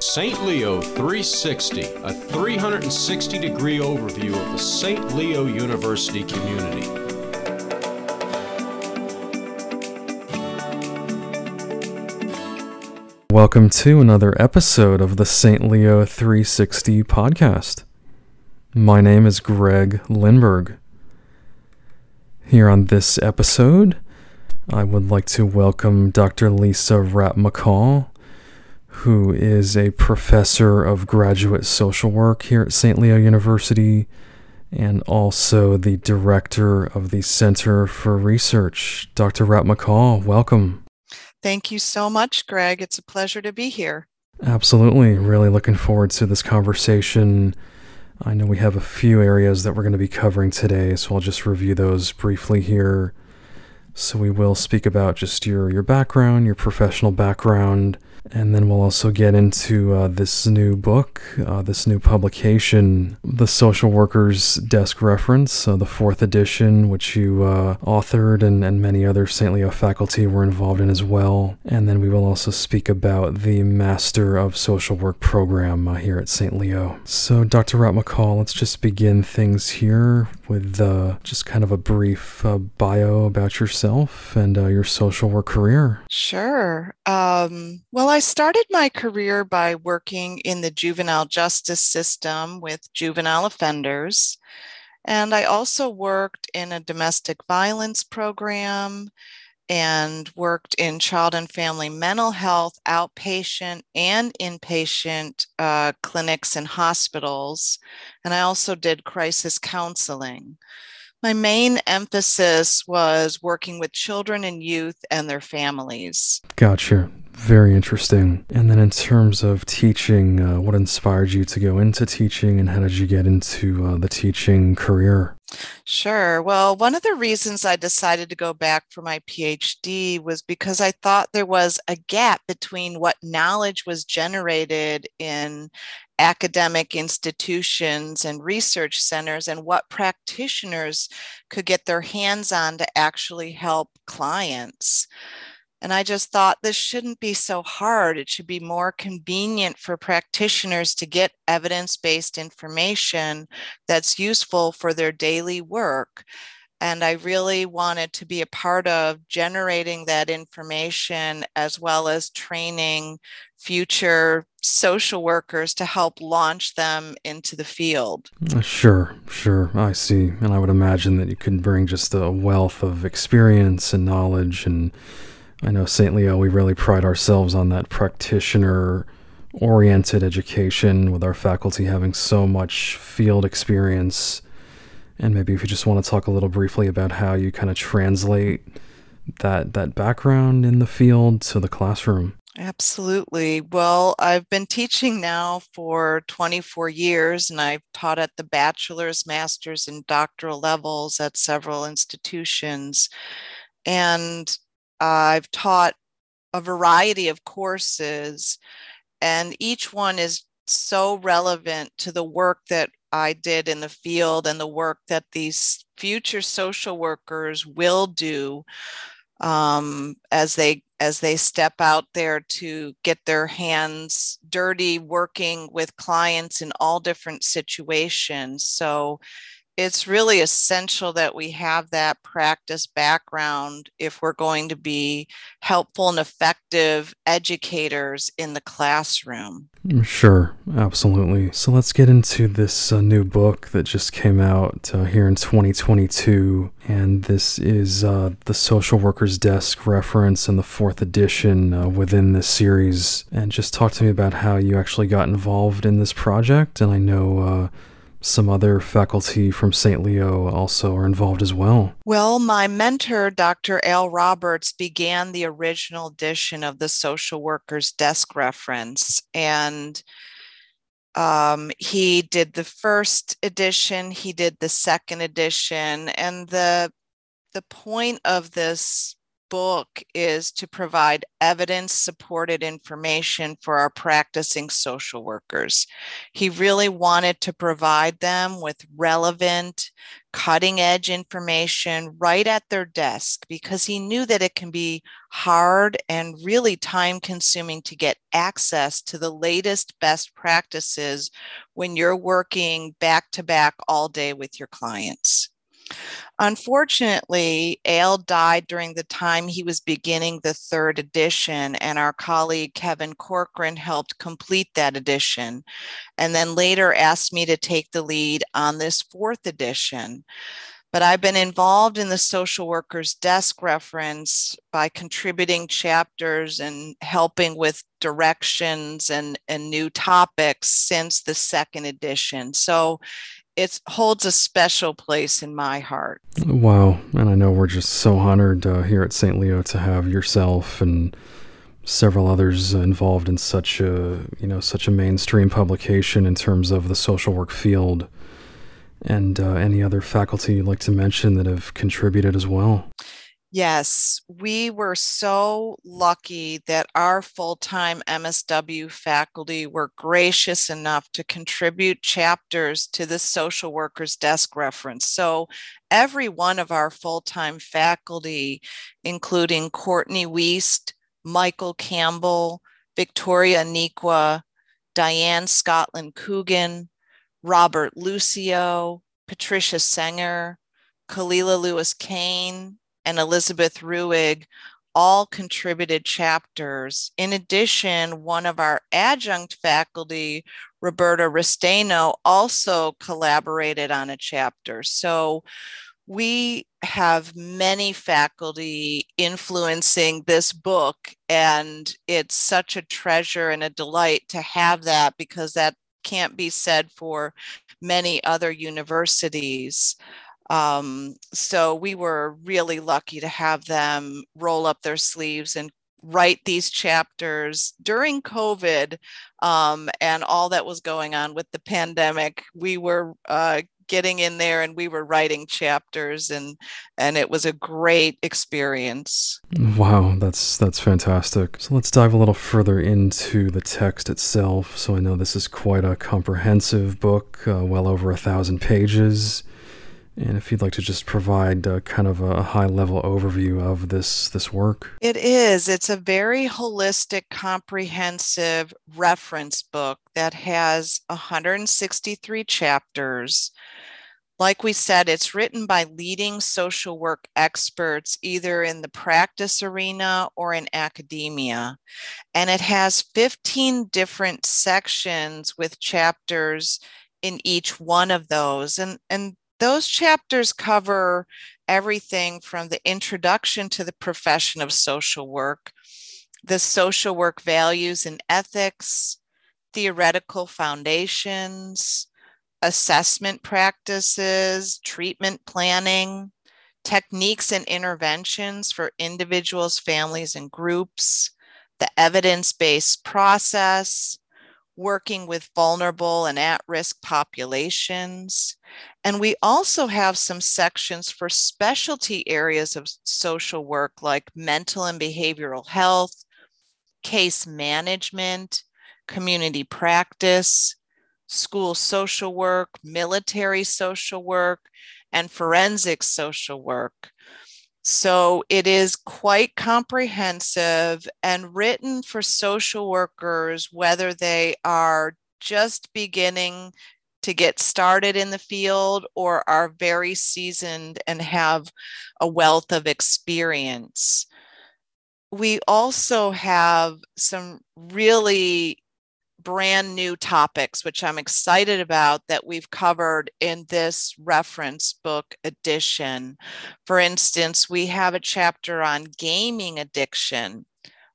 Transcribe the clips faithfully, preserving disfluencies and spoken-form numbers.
Saint Leo three sixty, a three sixty degree overview of the Saint Leo University community. Welcome to another episode of the Saint Leo three sixty podcast. My name is Greg Lindberg. Here on this episode, I would like to welcome Doctor Lisa Rapp-McCall, who is a professor of graduate social work here at Saint Leo University and also the director of the Center for Research. Doctor Rapp-McCall, welcome. Thank you so much, Greg. It's a pleasure to be here. Absolutely. Really looking forward to this conversation. I know we have a few areas that we're going to be covering today, so I'll just review those briefly here. So we will speak about just your, your background, your professional background, and then we'll also get into uh, this new book, uh, this new publication, The Social Workers' Desk Reference, uh, the fourth edition, which you uh, authored and, and many other Saint Leo faculty were involved in as well. And then we will also speak about the Master of Social Work program uh, here at Saint Leo. So Doctor Rapp-McCall, let's just begin things here with uh, just kind of a brief uh, bio about yourself and uh, your social work career. Sure. Um, well, I I started my career by working in the juvenile justice system with juvenile offenders, and I also worked in a domestic violence program and worked in child and family mental health outpatient and inpatient uh, clinics and hospitals, and I also did crisis counseling. My main emphasis was working with children and youth and their families. Gotcha. Very interesting. And then in terms of teaching, uh, what inspired you to go into teaching and how did you get into uh, the teaching career? Sure. Well, one of the reasons I decided to go back for my PhD was because I thought there was a gap between what knowledge was generated in academic institutions and research centers and what practitioners could get their hands on to actually help clients. And I just thought this shouldn't be so hard. It should be more convenient for practitioners to get evidence-based information that's useful for their daily work. And I really wanted to be a part of generating that information as well as training future social workers to help launch them into the field. Sure, sure. I see. And I would imagine that you could bring just a wealth of experience and knowledge, and I know Saint Leo, we really pride ourselves on that practitioner-oriented education with our faculty having so much field experience. And maybe if you just want to talk a little briefly about how you kind of translate that that background in the field to the classroom. Absolutely. Well, I've been teaching now for twenty-four years, and I've taught at the bachelor's, master's, and doctoral levels at several institutions. And Uh, I've taught a variety of courses, and each one is so relevant to the work that I did in the field and the work that these future social workers will do um, as they as they step out there to get their hands dirty working with clients in all different situations. So it's really essential that we have that practice background if we're going to be helpful and effective educators in the classroom. Sure, absolutely. So let's get into this uh, new book that just came out uh, here in twenty twenty-two. And this is uh, The Social Workers' Desk Reference in the fourth edition uh, within this series. And just talk to me about how you actually got involved in this project. And I know Uh, Some other faculty from Saint Leo also are involved as well. Well, my mentor, Doctor Al Roberts, began the original edition of the Social Workers' Desk Reference, and um, he did the first edition, he did the second edition, and the the point of this book is to provide evidence-supported information for our practicing social workers. He really wanted to provide them with relevant, cutting-edge information right at their desk, because he knew that it can be hard and really time-consuming to get access to the latest best practices when you're working back-to-back all day with your clients. Unfortunately, Al died during the time he was beginning the third edition, and our colleague Kevin Corcoran helped complete that edition, and then later asked me to take the lead on this fourth edition. But I've been involved in the Social Workers' Desk Reference by contributing chapters and helping with directions and, and new topics since the second edition. So it holds a special place in my heart. Wow. And I know we're just so honored uh, here at Saint Leo to have yourself and several others involved in such a, you know, such a mainstream publication in terms of the social work field. And uh, any other faculty you'd like to mention that have contributed as well? Yes, we were so lucky that our full-time M S W faculty were gracious enough to contribute chapters to the Social Workers' Desk Reference. So every one of our full-time faculty, including Courtney Wiest, Michael Campbell, Victoria Nequa, Diane Scotland Coogan, Robert Lucio, Patricia Sanger, Khalila Lewis-Kane, and Elizabeth Ruig, all contributed chapters. In addition, one of our adjunct faculty, Roberta Resteno, also collaborated on a chapter. So we have many faculty influencing this book, and it's such a treasure and a delight to have that, because that can't be said for many other universities. Um, so we were really lucky to have them roll up their sleeves and write these chapters during COVID um, and all that was going on with the pandemic. We were uh, getting in there and we were writing chapters, and and it was a great experience. Wow, that's that's fantastic. So let's dive a little further into the text itself. So I know this is quite a comprehensive book, uh, well over a thousand pages. And if you'd like to just provide a, kind of a high-level overview of this, this work. It is. It's a very holistic, comprehensive reference book that has one hundred sixty-three chapters. Like we said, it's written by leading social work experts, either in the practice arena or in academia. And it has fifteen different sections with chapters in each one of those. And, and those chapters cover everything from the introduction to the profession of social work, the social work values and ethics, theoretical foundations, assessment practices, treatment planning, techniques and interventions for individuals, families, and groups, the evidence-based process, working with vulnerable and at-risk populations. And we also have some sections for specialty areas of social work like mental and behavioral health, case management, community practice, school social work, military social work, and forensic social work. So it is quite comprehensive and written for social workers, whether they are just beginning to get started in the field or are very seasoned and have a wealth of experience. We also have some really brand new topics, which I'm excited about, that we've covered in this reference book edition. For instance, we have a chapter on gaming addiction,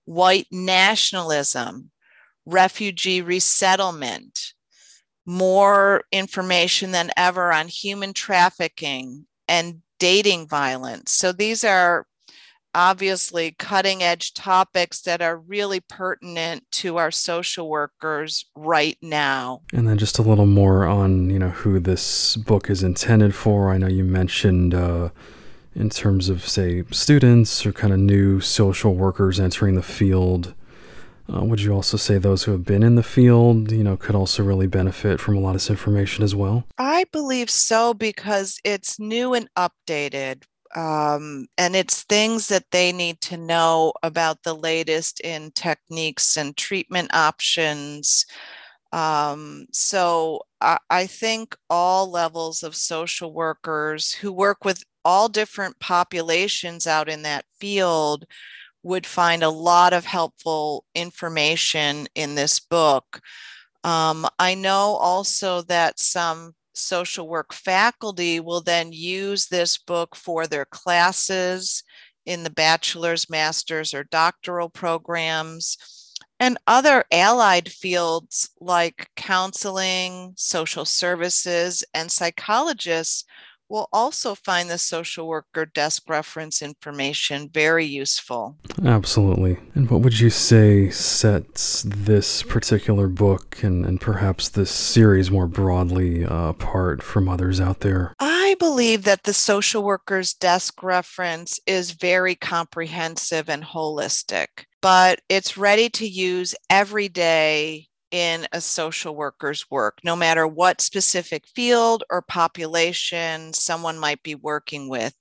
white nationalism, refugee resettlement, more information than ever on human trafficking and dating violence. So these are obviously cutting edge topics that are really pertinent to our social workers right now. And then just a little more on, you know, who this book is intended for. I know you mentioned uh, in terms of, say, students or kind of new social workers entering the field? Uh, would you also say those who have been in the field, you know, could also really benefit from a lot of this information as well? I believe so, because it's new and updated. Um, and it's things that they need to know about the latest in techniques and treatment options. Um, so I, I think all levels of social workers who work with all different populations out in that field would find a lot of helpful information in this book. Um, I know also that some social work faculty will then use this book for their classes in the bachelor's, master's, or doctoral programs, and other allied fields like counseling, social services, and psychologists will also find the social worker desk reference information very useful. Absolutely. And what would you say sets this particular book and, and perhaps this series more broadly uh, apart from others out there? I believe that the social worker's desk reference is very comprehensive and holistic, but it's ready to use every day in a social worker's work, no matter what specific field or population someone might be working with.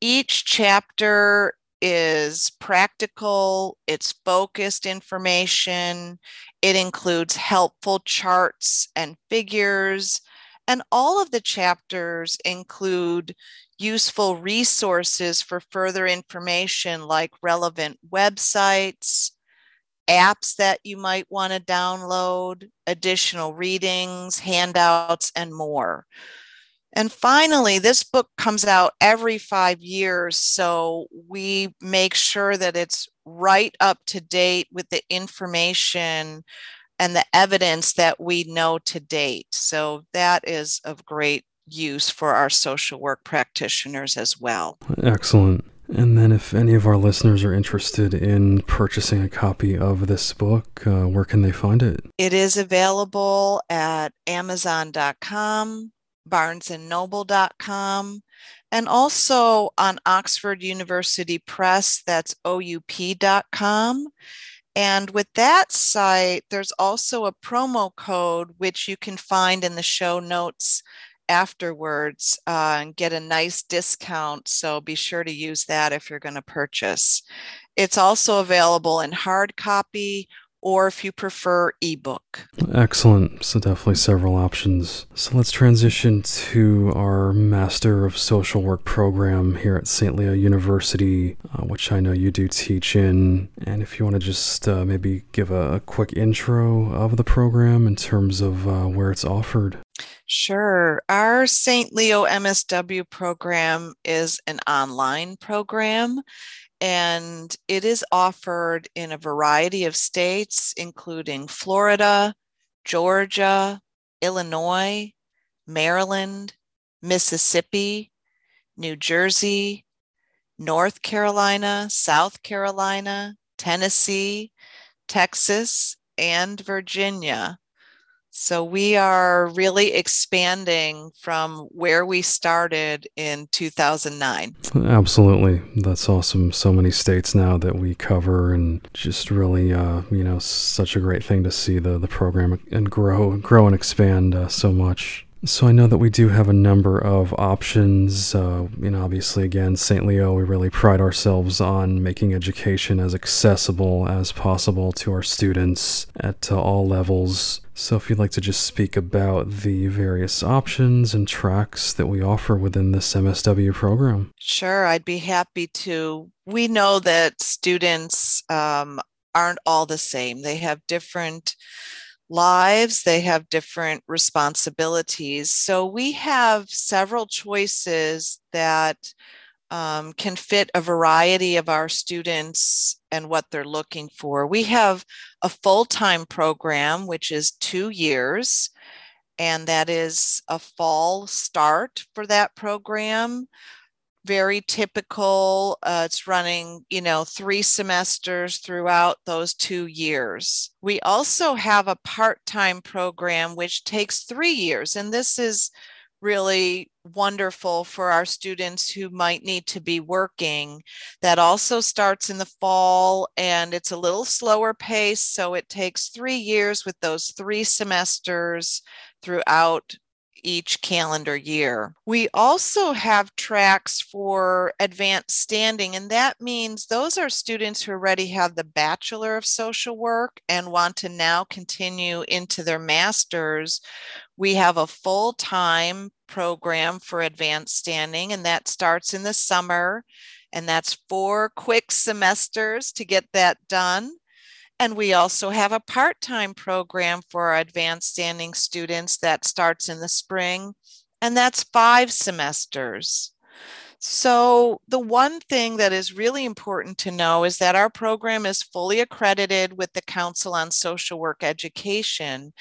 Each chapter is practical, it's focused information, it includes helpful charts and figures, and all of the chapters include useful resources for further information like relevant websites, apps that you might want to download, additional readings, handouts, and more. And finally, this book comes out every five years, so we make sure that it's right up to date with the information and the evidence that we know to date. So that is of great use for our social work practitioners as well. Excellent. And then if any of our listeners are interested in purchasing a copy of this book, uh, where can they find it? It is available at amazon dot com, barnes and noble dot com, and also on Oxford University Press, that's O U P dot com. And with that site, there's also a promo code, which you can find in the show notes afterwards uh, and get a nice discount. So be sure to use that if you're going to purchase. It's also available in hard copy or, if you prefer, ebook. Excellent. So definitely several options. So let's transition to our Master of Social Work program here at Saint Leo University, uh, which I know you do teach in. And if you want to just uh, maybe give a, a quick intro of the program in terms of uh, where it's offered. Sure. Our Saint Leo M S W program is an online program, and it is offered in a variety of states, including Florida, Georgia, Illinois, Maryland, Mississippi, New Jersey, North Carolina, South Carolina, Tennessee, Texas, and Virginia. So we are really expanding from where we started in two thousand nine. Absolutely. That's awesome. So many states now that we cover, and just really, uh, you know, such a great thing to see the, the program and grow, grow and expand uh, so much. So I know that we do have a number of options. Uh, you know, obviously, again, Saint Leo, we really pride ourselves on making education as accessible as possible to our students at uh, all levels. So if you'd like to just speak about the various options and tracks that we offer within this M S W program. Sure, I'd be happy to. We know that students um, aren't all the same. They have different lives, they have different responsibilities. So we have several choices that um, can fit a variety of our students and what they're looking for. We have a full-time program, which is two years, and that is a fall start for that program. Very typical. Uh, it's running, you know, three semesters throughout those two years. We also have a part-time program, which takes three years. And this is really wonderful for our students who might need to be working. That also starts in the fall, and it's a little slower pace, so it takes three years with those three semesters throughout each calendar year. We also have tracks for advanced standing, and that means those are students who already have the Bachelor of Social Work and want to now continue into their master's. We have a full-time program for advanced standing, and that starts in the summer, and that's four quick semesters to get that done. And we also have a part-time program for our advanced standing students that starts in the spring, and that's five semesters. So the one thing that is really important to know is that our program is fully accredited with the Council on Social Work Education.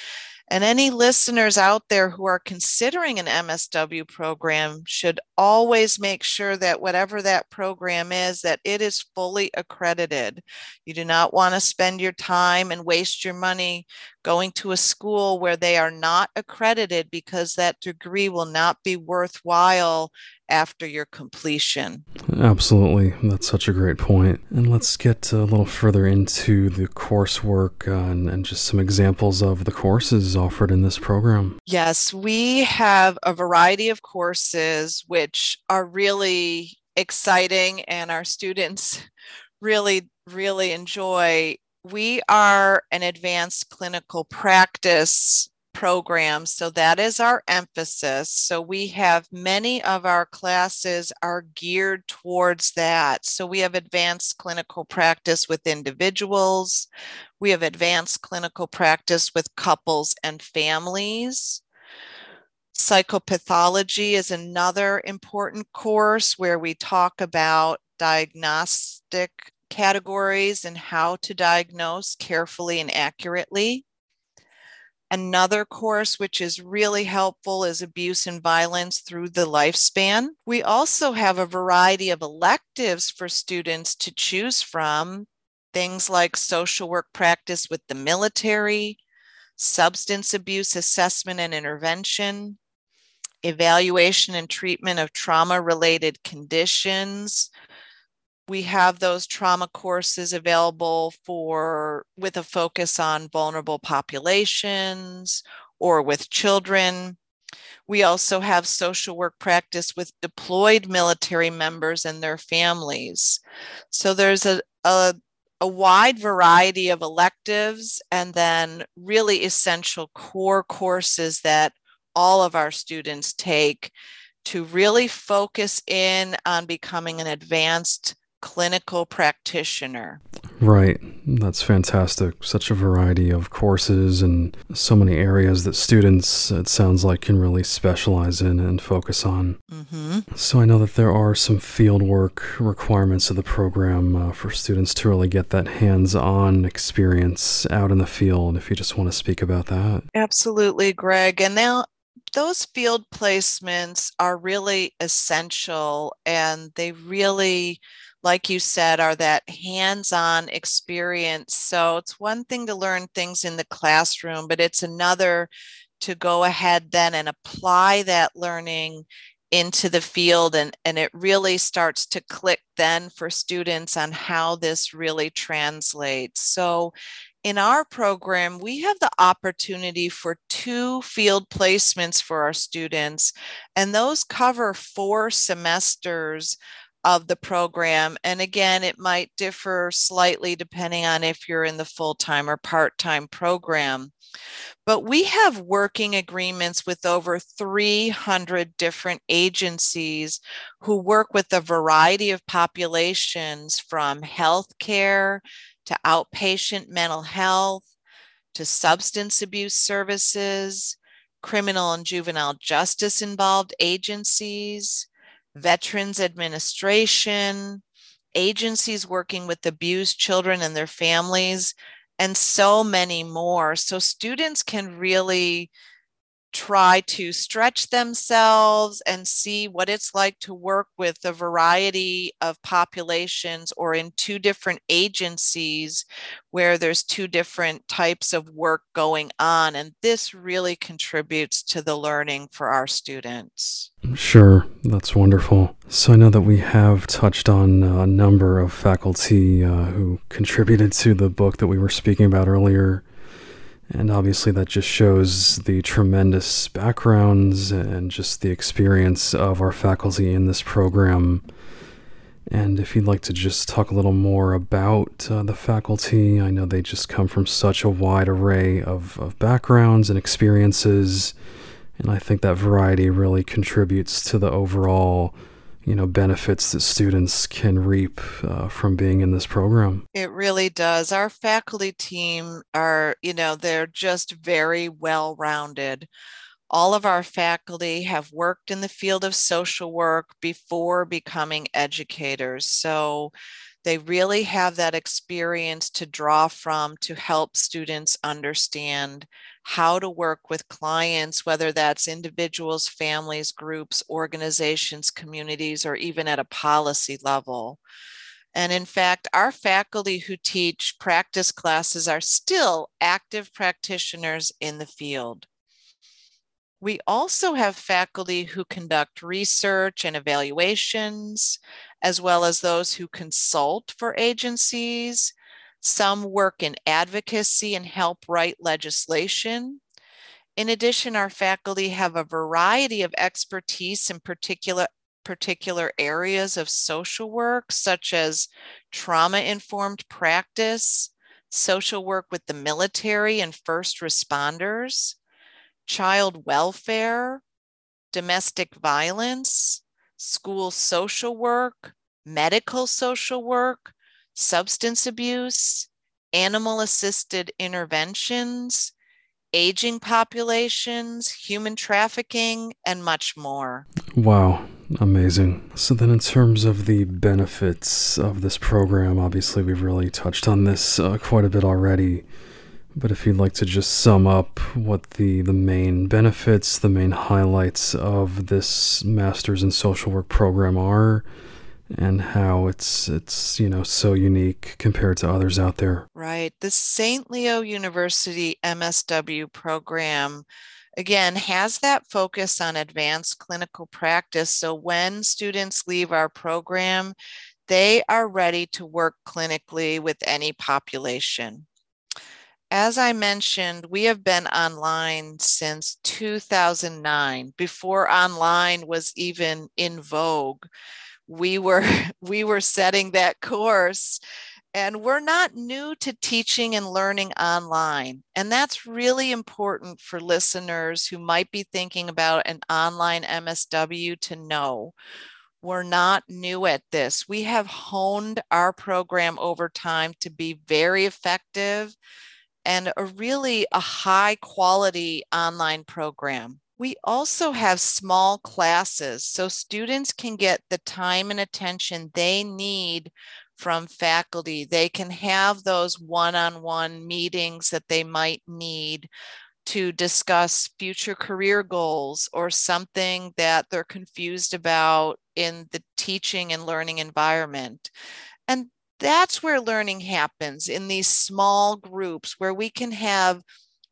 And any listeners out there who are considering an M S W program should always make sure that whatever that program is, that it is fully accredited. You do not want to spend your time and waste your money going to a school where they are not accredited, because that degree will not be worthwhile after your completion. Absolutely. That's such a great point. And let's get a little further into the coursework uh, and, and just some examples of the courses offered in this program. Yes, we have a variety of courses which are really exciting and our students really, really enjoy. We are an advanced clinical practice program, so that is our emphasis. So we have many of our classes are geared towards that. So we have advanced clinical practice with individuals. We have advanced clinical practice with couples and families. Psychopathology is another important course where we talk about diagnostic categories and how to diagnose carefully and accurately. Another course which is really helpful is abuse and violence through the lifespan. We also have a variety of electives for students to choose from, things like social work practice with the military, substance abuse assessment and intervention, evaluation and treatment of trauma-related conditions. We have those trauma courses available for with a focus on vulnerable populations or with children. We also have social work practice with deployed military members and their families. So there's a, a, a wide variety of electives and then really essential core courses that all of our students take to really focus in on becoming an advanced clinical practitioner. Right. That's fantastic. Such a variety of courses and so many areas that students, it sounds like, can really specialize in and focus on. Mm-hmm. So I know that there are some fieldwork requirements of the program uh, for students to really get that hands-on experience out in the field, if you just want to speak about that. Absolutely, Greg. And now those field placements are really essential, and they really, like you said, are that hands-on experience. So it's one thing to learn things in the classroom, but it's another to go ahead then and apply that learning into the field. And, and it really starts to click then for students on how this really translates. So in our program, we have the opportunity for two field placements for our students, and those cover four semesters of the program. And again, it might differ slightly depending on if you're in the full-time or part-time program. But we have working agreements with over three hundred different agencies who work with a variety of populations, from healthcare to outpatient mental health to substance abuse services, criminal and juvenile justice involved agencies, Veterans Administration, agencies working with abused children and their families, and so many more. So students can really try to stretch themselves and see what it's like to work with a variety of populations or in two different agencies where there's two different types of work going on. And this really contributes to the learning for our students. Sure, that's wonderful. So I know that we have touched on a number of faculty uh, who contributed to the book that we were speaking about earlier. And obviously that just shows the tremendous backgrounds and just the experience of our faculty in this program. And if you'd like to just talk a little more about uh, the faculty, I know they just come from such a wide array of, of backgrounds and experiences. And I think that variety really contributes to the overall, you know, benefits that students can reap uh, from being in this program. It really does. Our faculty team are, you know, they're just very well-rounded. All of our faculty have worked in the field of social work before becoming educators. So they really have that experience to draw from to help students understand how to work with clients, whether that's individuals, families, groups, organizations, communities, or even at a policy level. And in fact, our faculty who teach practice classes are still active practitioners in the field. We also have faculty who conduct research and evaluations, as well as those who consult for agencies. Some work in advocacy and help write legislation. In addition, our faculty have a variety of expertise in particular, particular areas of social work, such as trauma-informed practice, social work with the military and first responders, child welfare, domestic violence, school social work, medical social work, substance abuse, animal-assisted interventions, aging populations, human trafficking, and much more. Wow, amazing. So then in terms of the benefits of this program, obviously we've really touched on this uh, quite a bit already. But if you'd like to just sum up what the, the main benefits, the main highlights of this Master's in Social Work program are, and how it's, it's you know, so unique compared to others out there. Right. The Saint Leo University M S W program, again, has that focus on advanced clinical practice. So when students leave our program, they are ready to work clinically with any population. As I mentioned, we have been online since two thousand nine, before online was even in vogue. We were, we were setting that course, and we're not new to teaching and learning online. And that's really important for listeners who might be thinking about an online M S W to know. We're not new at this. We have honed our program over time to be very effective and a really a high quality online program. We also have small classes, so students can get the time and attention they need from faculty. They can have those one-on-one meetings that they might need to discuss future career goals or something that they're confused about in the teaching and learning environment. And that's where learning happens, in these small groups where we can have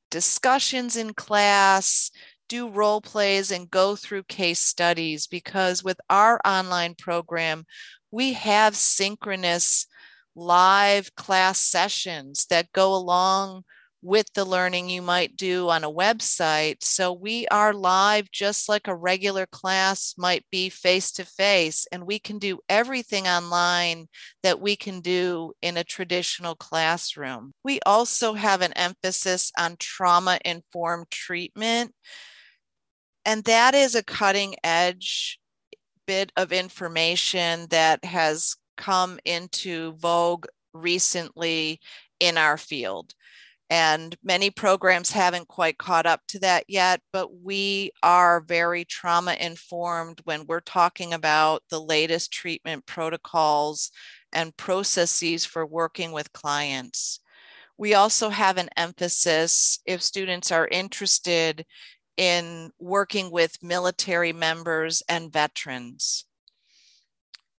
discussions in class, do role plays, and go through case studies, because with our online program, we have synchronous live class sessions that go along with the learning you might do on a website. So we are live just like a regular class might be face-to-face, and we can do everything online that we can do in a traditional classroom. We also have an emphasis on trauma-informed treatment, and that is a cutting-edge bit of information that has come into vogue recently in our field. And many programs haven't quite caught up to that yet, but we are very trauma-informed when we're talking about the latest treatment protocols and processes for working with clients. We also have an emphasis, if students are interested, in working with military members and veterans.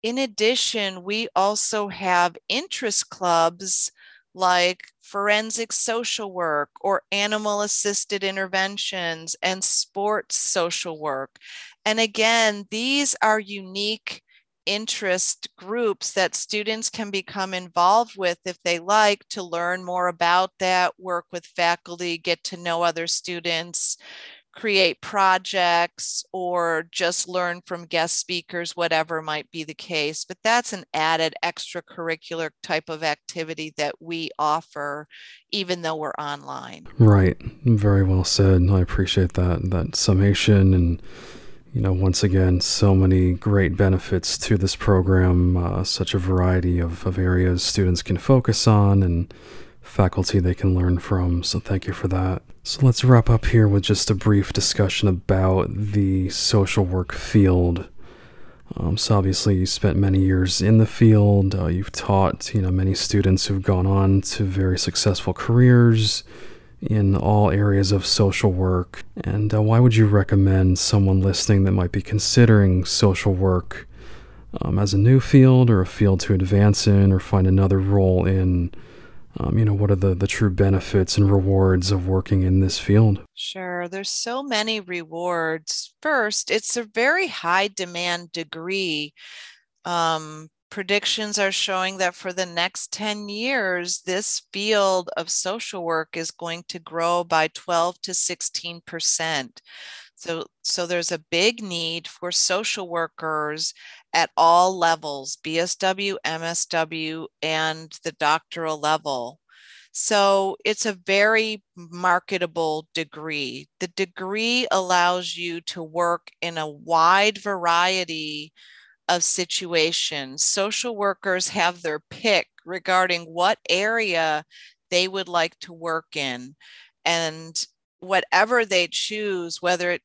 In addition, we also have interest clubs like forensic social work or animal assisted interventions and sports social work. And again, these are unique interest groups that students can become involved with if they like, to learn more about that, work with faculty, get to know other students, create projects, or just learn from guest speakers, whatever might be the case. But that's an added extracurricular type of activity that we offer, even though we're online. Right. Very well said. I appreciate that, that summation. And, you know, once again, so many great benefits to this program, uh, such a variety of, of areas students can focus on and faculty they can learn from. So thank you for that. So let's wrap up here with just a brief discussion about the social work field. Um, so obviously you spent many years in the field. Uh, you've taught, you know, many students who've gone on to very successful careers in all areas of social work. And uh, why would you recommend someone listening that might be considering social work um, as a new field or a field to advance in or find another role in? Um, you know, what are the, the true benefits and rewards of working in this field? Sure. There's so many rewards. First, it's a very high demand degree. Um, predictions are showing that for the next ten years, this field of social work is going to grow by twelve to sixteen percent. So, so there's a big need for social workers at all levels, B S W, M S W, and the doctoral level. So it's a very marketable degree. The degree allows you to work in a wide variety of situations. Social workers have their pick regarding what area they would like to work in. And whatever they choose, whether it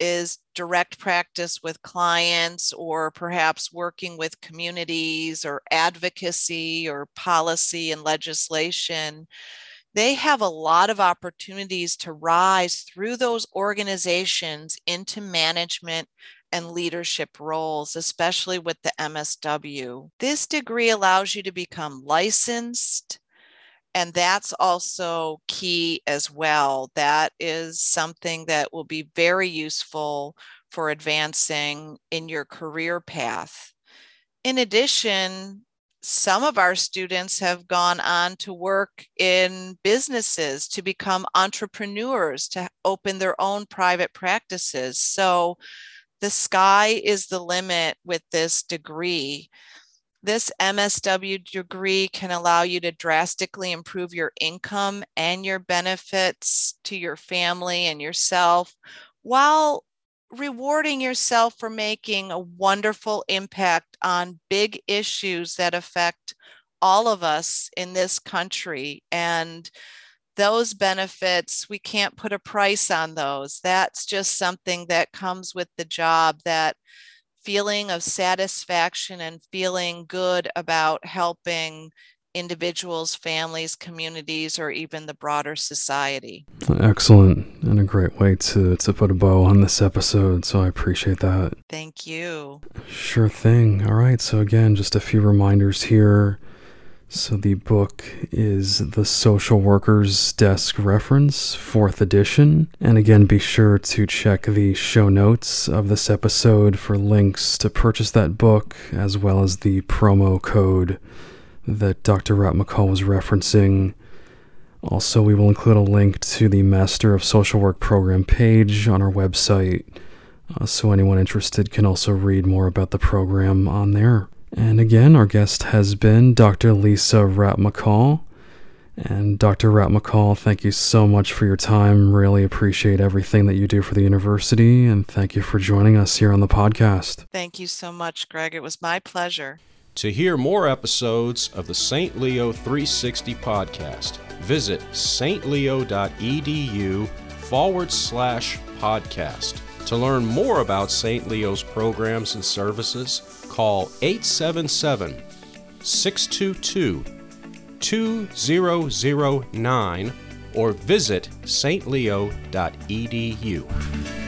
is direct practice with clients or perhaps working with communities or advocacy or policy and legislation, they have a lot of opportunities to rise through those organizations into management and leadership roles, especially with the M S W. This degree allows you to become licensed, and that's also key as well. That is something that will be very useful for advancing in your career path. In addition, some of our students have gone on to work in businesses, to become entrepreneurs, to open their own private practices. So the sky is the limit with this degree. This M S W degree can allow you to drastically improve your income and your benefits to your family and yourself, while rewarding yourself for making a wonderful impact on big issues that affect all of us in this country. And those benefits, we can't put a price on those. That's just something that comes with the job, that feeling of satisfaction and feeling good about helping individuals, families, communities, or even the broader society. Excellent, and a great way to, to put a bow on this episode, so I appreciate that. Thank you. Sure thing. All right, so again, just a few reminders here. So the book is The Social Workers' Desk Reference, fourth edition. And again, be sure to check the show notes of this episode for links to purchase that book, as well as the promo code that Doctor Rapp-McCall was referencing. Also, we will include a link to the Master of Social Work program page on our website, uh, so anyone interested can also read more about the program on there. And again, our guest has been Doctor Lisa Rapp-McCall. And Doctor Rapp-McCall, thank you so much for your time. Really appreciate everything that you do for the university, and thank you for joining us here on the podcast. Thank you so much, Greg. It was my pleasure. To hear more episodes of the Saint Leo three sixty podcast, visit stleo.edu forward slash podcast. To learn more about Saint Leo's programs and services, call eight seven seven, six two two, two zero zero nine or visit s t leo dot e d u.